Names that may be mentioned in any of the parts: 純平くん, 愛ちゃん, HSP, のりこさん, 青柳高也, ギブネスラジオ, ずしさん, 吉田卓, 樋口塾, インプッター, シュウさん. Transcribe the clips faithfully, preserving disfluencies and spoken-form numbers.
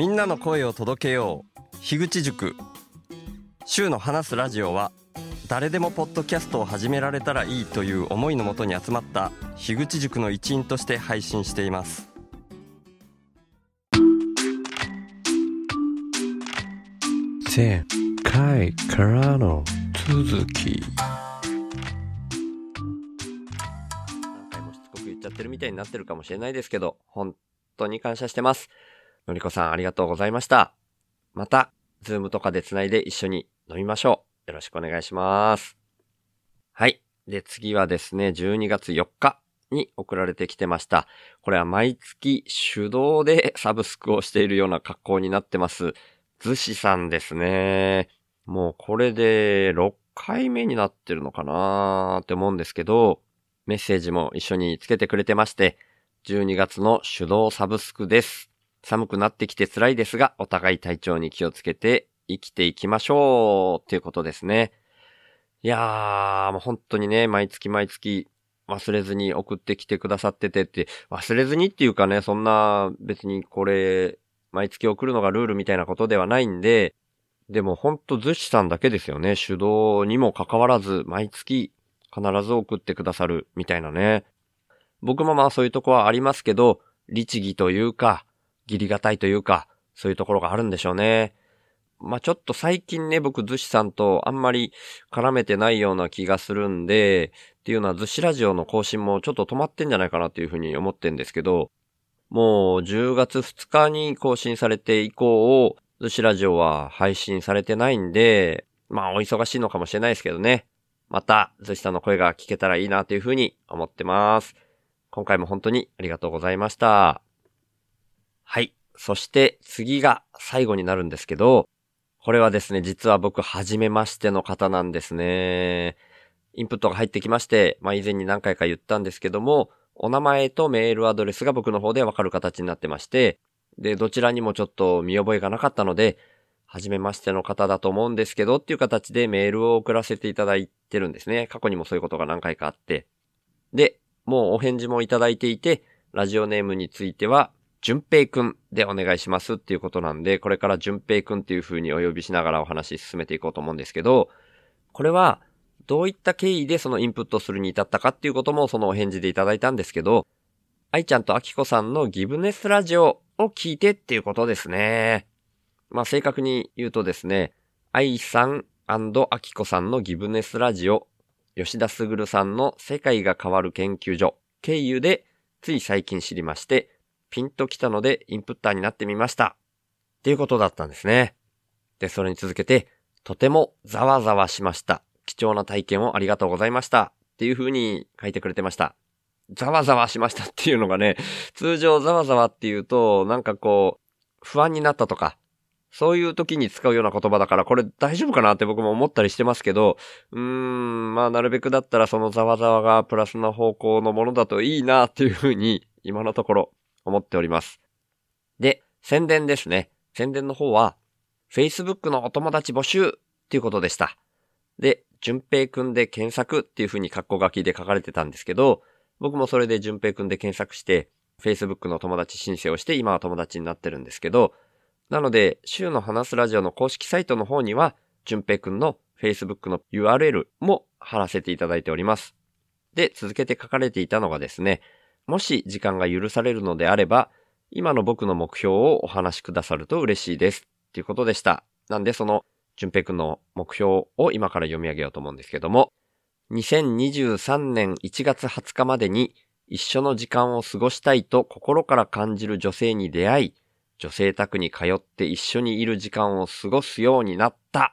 みんなの声を届けよう樋口塾週の話すラジオは、誰でもポッドキャストを始められたらいいという思いのもとに集まった樋口塾の一員として配信しています。前回からの続き。何回もしつこく言っちゃってるみたいになってるかもしれないですけど、本当に感謝してます。のりこさん、ありがとうございました。またズームとかでつないで一緒に飲みましょう。よろしくお願いします。はい。で、次はですね、じゅうにがつよっかに送られてきてました。これは毎月手動でサブスクをしているような格好になってます。ずしさんですね。もうこれでろっかいめになってるのかなーって思うんですけど、メッセージも一緒につけてくれてまして、じゅうにがつの手動サブスクです。寒くなってきて辛いですが、お互い体調に気をつけて、生きていきましょうっていうことですね。いやー、もう本当にね、毎月毎月忘れずに送ってきてくださっててって、忘れずにっていうかね、そんな別にこれ、毎月送るのがルールみたいなことではないんで、でも本当ずしさんだけですよね。手動にもかかわらず、毎月必ず送ってくださるみたいなね。僕もまあそういうとこはありますけど、律儀というか、義理がたいというか、そういうところがあるんでしょうね。まあ、ちょっと最近ね、僕ずしさんとあんまり絡めてないような気がするんで、っていうのはずしラジオの更新もちょっと止まってんじゃないかなっていうふうに思ってんですけど、もうじゅうがつふつかに更新されて以降、ずしラジオは配信されてないんで、まあお忙しいのかもしれないですけどね、またずしさんの声が聞けたらいいなというふうに思ってます。今回も本当にありがとうございました。はい。そして次が最後になるんですけど、これはですね、実は僕、初めましての方なんですね。インプットが入ってきまして、まあ以前に何回か言ったんですけども、お名前とメールアドレスが僕の方でわかる形になってまして、で、どちらにもちょっと見覚えがなかったので、初めましての方だと思うんですけどっていう形でメールを送らせていただいてるんですね。過去にもそういうことが何回かあって。で、もうお返事もいただいていて、ラジオネームについては、純平くんでお願いしますっていうことなんで、これから純平くんっていう風にお呼びしながらお話進めていこうと思うんですけど、これはどういった経緯でそのインプットするに至ったかっていうこともそのお返事でいただいたんですけど、愛ちゃんとあきこさんのギブネスラジオを聞いてっていうことですね。まあ正確に言うとですね、愛さん&あきこさんのギブネスラジオ、吉田卓さんの世界が変わる研究所経由でつい最近知りまして、ピンときたのでインプッターになってみましたっていうことだったんですね。で、それに続けて、とてもざわざわしました、貴重な体験をありがとうございましたっていう風に書いてくれてました。ざわざわしましたっていうのがね、通常ざわざわっていうとなんかこう不安になったとかそういう時に使うような言葉だから、これ大丈夫かなって僕も思ったりしてますけど、うーんまあなるべくだったらそのざわざわがプラスな方向のものだといいなっていう風に今のところ思っております。で、宣伝ですね。宣伝の方は Facebook のお友達募集っていうことでした。で、純平くんで検索っていう風にカッコ書きで書かれてたんですけど、僕もそれで純平くんで検索して Facebook の友達申請をして、今は友達になってるんですけど、なので週の話すラジオの公式サイトの方には純平くんの Facebook の ユーアールエル も貼らせていただいております。で、続けて書かれていたのがですね、もし時間が許されるのであれば、今の僕の目標をお話しくださると嬉しいですっていうことでした。なんでその純平くんの目標を今から読み上げようと思うんですけども、にせんにじゅうさんねんいちがつはつかまでに一緒の時間を過ごしたいと心から感じる女性に出会い、女性宅に通って一緒にいる時間を過ごすようになった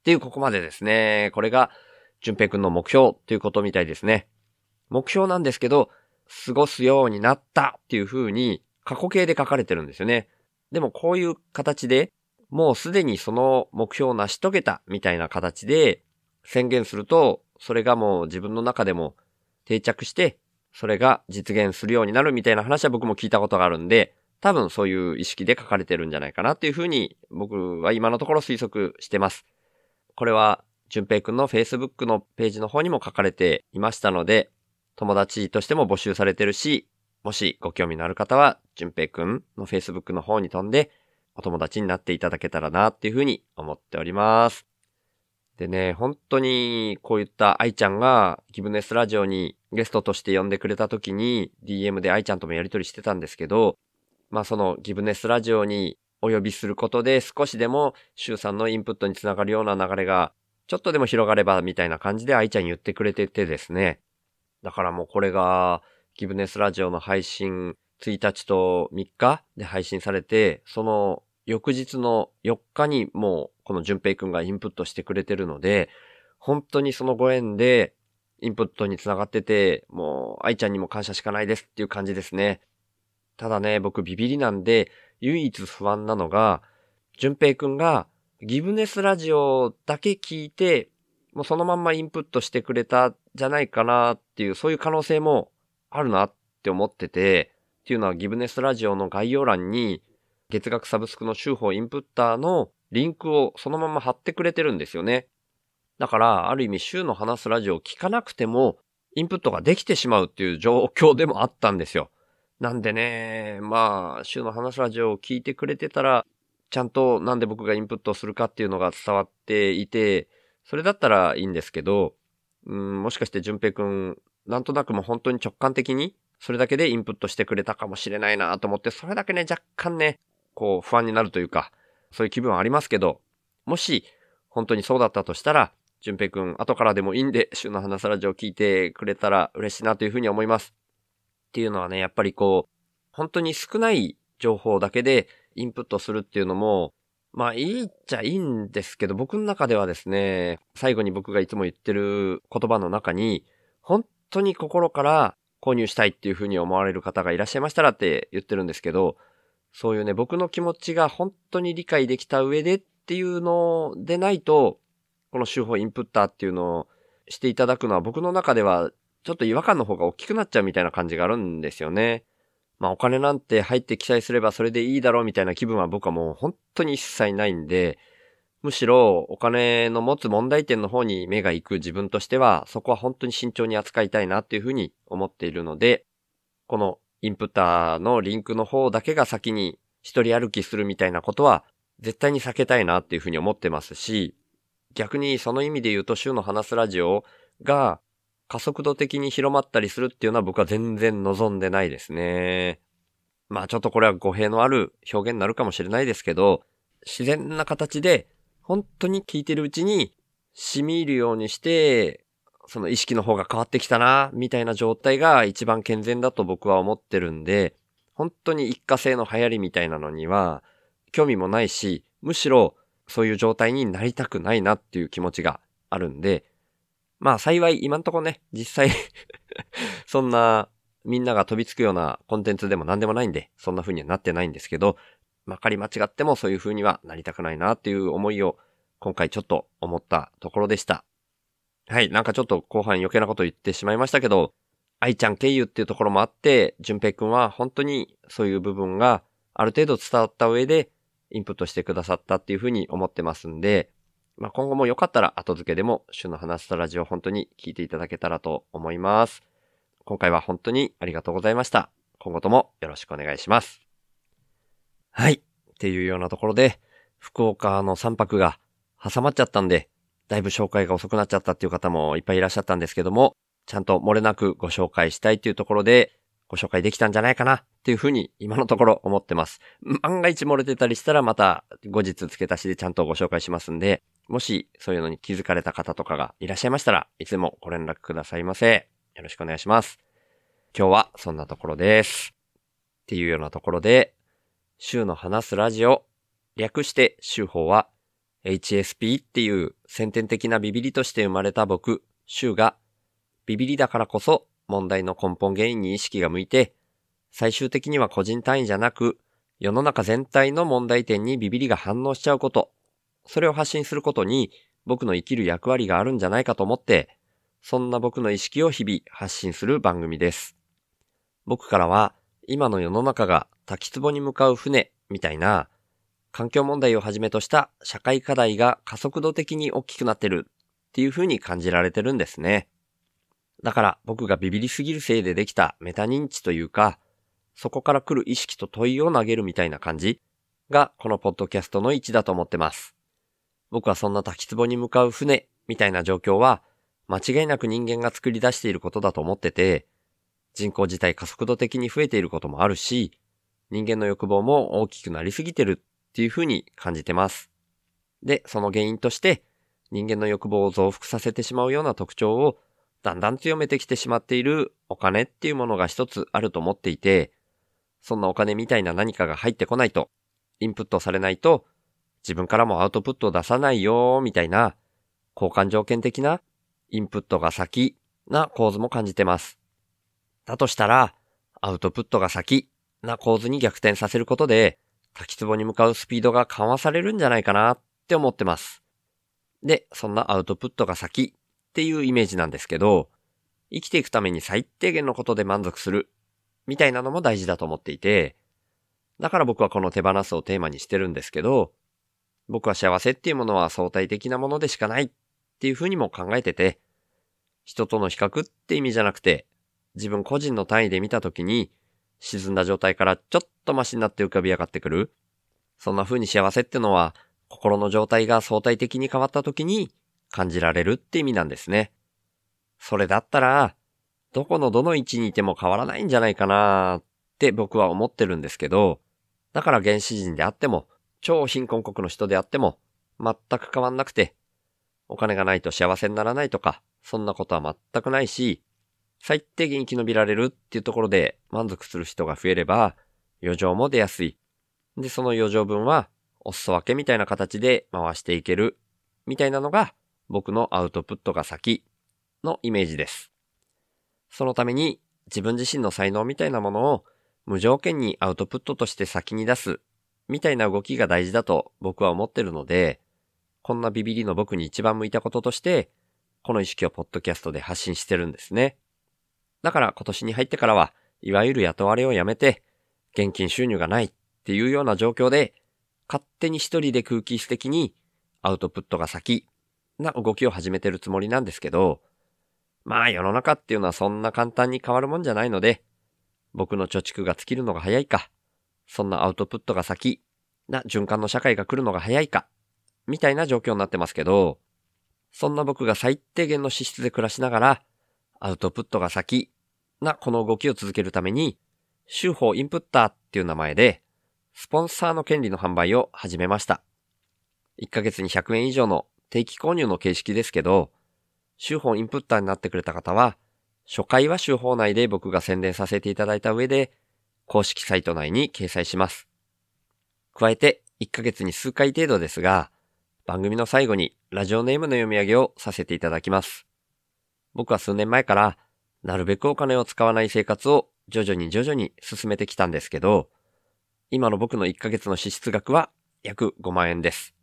っていうここまでですね。これが純平くんの目標ということみたいですね。目標なんですけど、過ごすようになったっていう風に過去形で書かれてるんですよね。でもこういう形でもうすでにその目標を成し遂げたみたいな形で宣言すると、それがもう自分の中でも定着してそれが実現するようになるみたいな話は僕も聞いたことがあるんで、多分そういう意識で書かれてるんじゃないかなっていう風に僕は今のところ推測してます。これは純平くんの Facebook のページの方にも書かれていましたので、友達としても募集されてるし、もしご興味のある方は、純平くんの Facebook の方に飛んで、お友達になっていただけたらなっていうふうに思っております。でね、本当にこういった愛ちゃんがギブネスラジオにゲストとして呼んでくれた時に ディーエム で愛ちゃんともやりとりしてたんですけど、まあそのギブネスラジオにお呼びすることで少しでもシュウさんのインプットにつながるような流れがちょっとでも広がればみたいな感じで愛ちゃん言ってくれててですね。だからもうこれがギブネスラジオの配信ついたちとみっかで配信されて、その翌日のよっかにもうこの純平くんがインプットしてくれてるので、本当にそのご縁でインプットにつながってて、もう愛ちゃんにも感謝しかないですっていう感じですね。ただね、僕ビビりなんで唯一不安なのが、純平くんがギブネスラジオだけ聞いて、もうそのまんまインプットしてくれたじゃないかなっていう、そういう可能性もあるなって思ってて、っていうのはギブネスラジオの概要欄に月額サブスクの週報インプッターのリンクをそのまま貼ってくれてるんですよね。だからある意味週の話すラジオを聞かなくてもインプットができてしまうっていう状況でもあったんですよ。なんでね、まあ週の話すラジオを聞いてくれてたらちゃんとなんで僕がインプットするかっていうのが伝わっていて、それだったらいいんですけど、うーん、もしかして純平くんなんとなくもう本当に直感的にそれだけでインプットしてくれたかもしれないなと思って、それだけね若干ねこう不安になるというか、そういう気分はありますけど、もし本当にそうだったとしたら、純平くん後からでもいいんで週の話すラジオを聞いてくれたら嬉しいなというふうに思います。っていうのはね、やっぱりこう本当に少ない情報だけでインプットするっていうのもまあいいっちゃいいんですけど、僕の中ではですね、最後に僕がいつも言ってる言葉の中に本当に心から購入したいっていうふうに思われる方がいらっしゃいましたらって言ってるんですけど、そういうね、僕の気持ちが本当に理解できた上でっていうのでないと、この週報インプッターっていうのをしていただくのは僕の中ではちょっと違和感の方が大きくなっちゃうみたいな感じがあるんですよね。まあお金なんて入って記載すればそれでいいだろうみたいな気分は僕はもう本当に一切ないんで、むしろお金の持つ問題点の方に目が行く自分としては、そこは本当に慎重に扱いたいなっていうふうに思っているので、このインプッターのリンクの方だけが先に一人歩きするみたいなことは絶対に避けたいなっていうふうに思ってますし、逆にその意味で言うと週の話すラジオが加速度的に広まったりするっていうのは僕は全然望んでないですね。まあちょっとこれは語弊のある表現になるかもしれないですけど、自然な形で本当に聞いてるうちに染み入るようにして、その意識の方が変わってきたな、みたいな状態が一番健全だと僕は思ってるんで、本当に一過性の流行りみたいなのには興味もないし、むしろそういう状態になりたくないなっていう気持ちがあるんで、まあ幸い今んとこね、実際そんなみんなが飛びつくようなコンテンツでも何でもないんで、そんな風にはなってないんですけど、まかり間違ってもそういう風にはなりたくないなっていう思いを今回ちょっと思ったところでした。はい、なんかちょっと後半余計なこと言ってしまいましたけど、愛ちゃん経由っていうところもあって、純平くんは本当にそういう部分がある程度伝わった上でインプットしてくださったっていう風に思ってますんで、まあ、今後もよかったら後付けでも週の話したラジオ本当に聞いていただけたらと思います。今回は本当にありがとうございました。今後ともよろしくお願いします。はい。っていうようなところで、福岡のさんぱくが挟まっちゃったんで、だいぶ紹介が遅くなっちゃったっていう方もいっぱいいらっしゃったんですけども、ちゃんと漏れなくご紹介したいっていうところで、ご紹介できたんじゃないかなっていうふうに今のところ思ってます。万が一漏れてたりしたらまた後日付け足しでちゃんとご紹介しますんで、もしそういうのに気づかれた方とかがいらっしゃいましたら、いつでもご連絡くださいませ。よろしくお願いします。今日はそんなところです。っていうようなところで、週の話すラジオ、略して週報は エイチエスピー っていう先天的なビビリとして生まれた僕、週がビビリだからこそ問題の根本原因に意識が向いて、最終的には個人単位じゃなく世の中全体の問題点にビビリが反応しちゃうこと、それを発信することに僕の生きる役割があるんじゃないかと思って、そんな僕の意識を日々発信する番組です。僕からは今の世の中が滝壺に向かう船みたいな、環境問題をはじめとした社会課題が加速度的に大きくなってるっていう風に感じられてるんですね。だから僕がビビりすぎるせいでできたメタ認知というか、そこから来る意識と問いを投げるみたいな感じ、がこのポッドキャストの位置だと思ってます。僕はそんな滝壺に向かう船みたいな状況は間違いなく人間が作り出していることだと思ってて、人口自体加速度的に増えていることもあるし、人間の欲望も大きくなりすぎてるっていうふうに感じてます。で、その原因として人間の欲望を増幅させてしまうような特徴をだんだん強めてきてしまっているお金っていうものが一つあると思っていて、そんなお金みたいな何かが入ってこないと、インプットされないと、自分からもアウトプットを出さないよーみたいな、交換条件的なインプットが先な構図も感じてます。だとしたら、アウトプットが先な構図に逆転させることで、滝壺に向かうスピードが緩和されるんじゃないかなって思ってます。で、そんなアウトプットが先っていうイメージなんですけど、生きていくために最低限のことで満足するみたいなのも大事だと思っていて、だから僕はこの手放すをテーマにしてるんですけど、僕は幸せっていうものは相対的なものでしかないっていうふうにも考えてて、人との比較って意味じゃなくて、自分個人の単位で見たときに、沈んだ状態からちょっとマシになって浮かび上がってくる。そんな風に幸せってのは、心の状態が相対的に変わったときに感じられるって意味なんですね。それだったら、どこのどの位置にいても変わらないんじゃないかなーって僕は思ってるんですけど、だから原始人であっても、超貧困国の人であっても、全く変わんなくて、お金がないと幸せにならないとか、そんなことは全くないし、最低限生き延びられるっていうところで満足する人が増えれば、余剰も出やすい。で、その余剰分は、お裾分けみたいな形で回していける、みたいなのが、僕のアウトプットが先のイメージです。そのために自分自身の才能みたいなものを無条件にアウトプットとして先に出すみたいな動きが大事だと僕は思ってるので、こんなビビリの僕に一番向いたこととして、この意識をポッドキャストで発信してるんですね。だから今年に入ってからは、いわゆる雇われをやめて、現金収入がないっていうような状況で、勝手に一人で空気質的にアウトプットが先な動きを始めてるつもりなんですけど、まあ世の中っていうのはそんな簡単に変わるもんじゃないので、僕の貯蓄が尽きるのが早いか、そんなアウトプットが先な循環の社会が来るのが早いか、みたいな状況になってますけど、そんな僕が最低限の資質で暮らしながら、アウトプットが先なこの動きを続けるために、週報インプッターっていう名前で、スポンサーの権利の販売を始めました。いっかげつにひゃくえん以上の定期購入の形式ですけど、週報インプッターになってくれた方は、初回は週報内で僕が宣伝させていただいた上で、公式サイト内に掲載します。加えて、いっかげつに数回程度ですが、番組の最後にラジオネームの読み上げをさせていただきます。僕は数年前から、なるべくお金を使わない生活を徐々に徐々に進めてきたんですけど、今の僕のいっかげつの支出額は約ごまんえんです。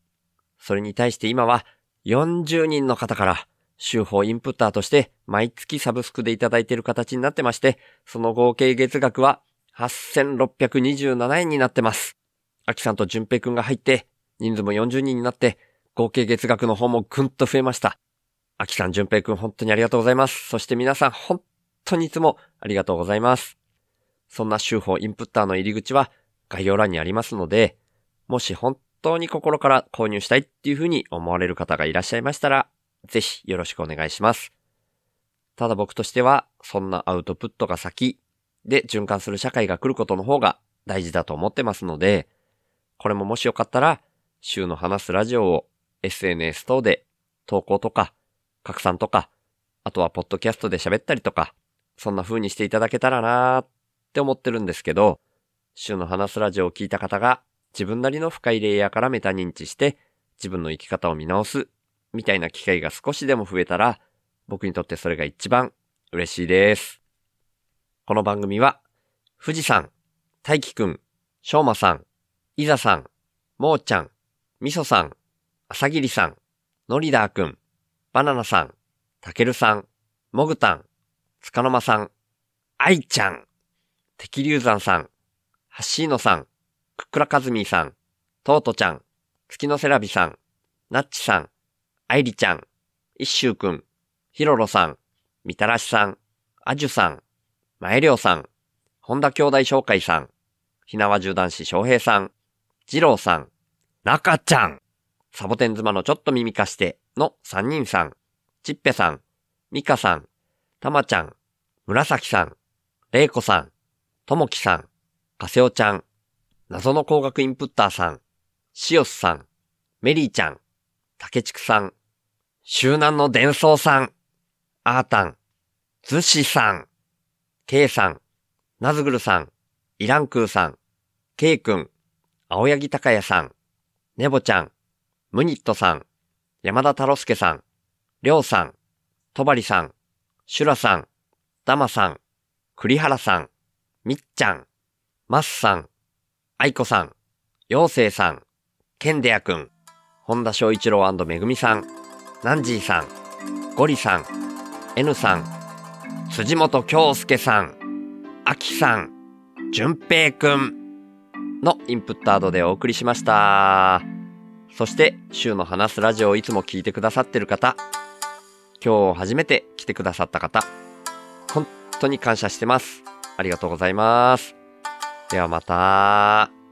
それに対して今はよんじゅうにんの方から、週報インプッターとして毎月サブスクでいただいている形になってまして、その合計月額ははっせんろっぴゃくにじゅうななえんになってます。あきさんとじゅんぺいくんが入って、人数もよんじゅうにんになって、合計月額の方もぐんと増えました。あきさん、じゅんぺいくん、本当にありがとうございます。そして皆さん、本当にいつもありがとうございます。そんな週報インプッターの入り口は概要欄にありますので、もし本当に心から購入したいっていうふうに思われる方がいらっしゃいましたら、ぜひよろしくお願いします。ただ僕としては、そんなアウトプットが先で循環する社会が来ることの方が大事だと思ってますので、これももしよかったら、週の話すラジオを エスエヌエス 等で投稿とか拡散とか、あとはポッドキャストで喋ったりとか、そんな風にしていただけたらなーって思ってるんですけど、週の話すラジオを聞いた方が自分なりの深いレイヤーからメタ認知して自分の生き方を見直すみたいな機会が少しでも増えたら、僕にとってそれが一番嬉しいです。この番組は、富士山、大輝くん、しょうまさん、いざさん、もーちゃん、みそさん、あさぎりさん、のりだーくん、バナナさん、たけるさん、もぐたん、つかのまさん、あいちゃん、てきりゅうざんさん、はっしーのさん、くっくらかずみーさん、とうとちゃん、つきのせらびさん、なっちさん、あいりちゃん、いっしゅうくん、ひろろさん、みたらしさん、あじゅさん、まえりょうさん、本田兄弟紹介さん、ひなわじゅう男子しょうへいさん、二郎さん、中ちゃん、サボテン妻のちょっと耳貸してのさんにんさん、ちっぺさん、みかさん、たまちゃん、むらさきさん、れいこさん、ともきさん、かせおちゃん、謎の工学インプッターさん、しおすさん、メリーちゃん、たけちくさん、周南の伝送さん、あーたん、ずしさん、けいさん、なずぐるさん、イランクーさん、けいくん、青柳高也さん、ねぼちゃん、むにっとさん、山田太郎介さん、りょうさん、とばりさん、しゅらさん、だまさん、くりはらさん、みっちゃん、まっさん、あいこさん、ようせいさん、けんでやくん、本田翔一郎&めぐみさん、なんじーさん、ゴリさん、N さん、辻本京介さん、あきさん、じゅんぺいくんのインプッタードでお送りしました。そして、週の話すラジオをいつも聞いてくださってる方、今日初めて来てくださった方、本当に感謝してます。ありがとうございます。ではまた。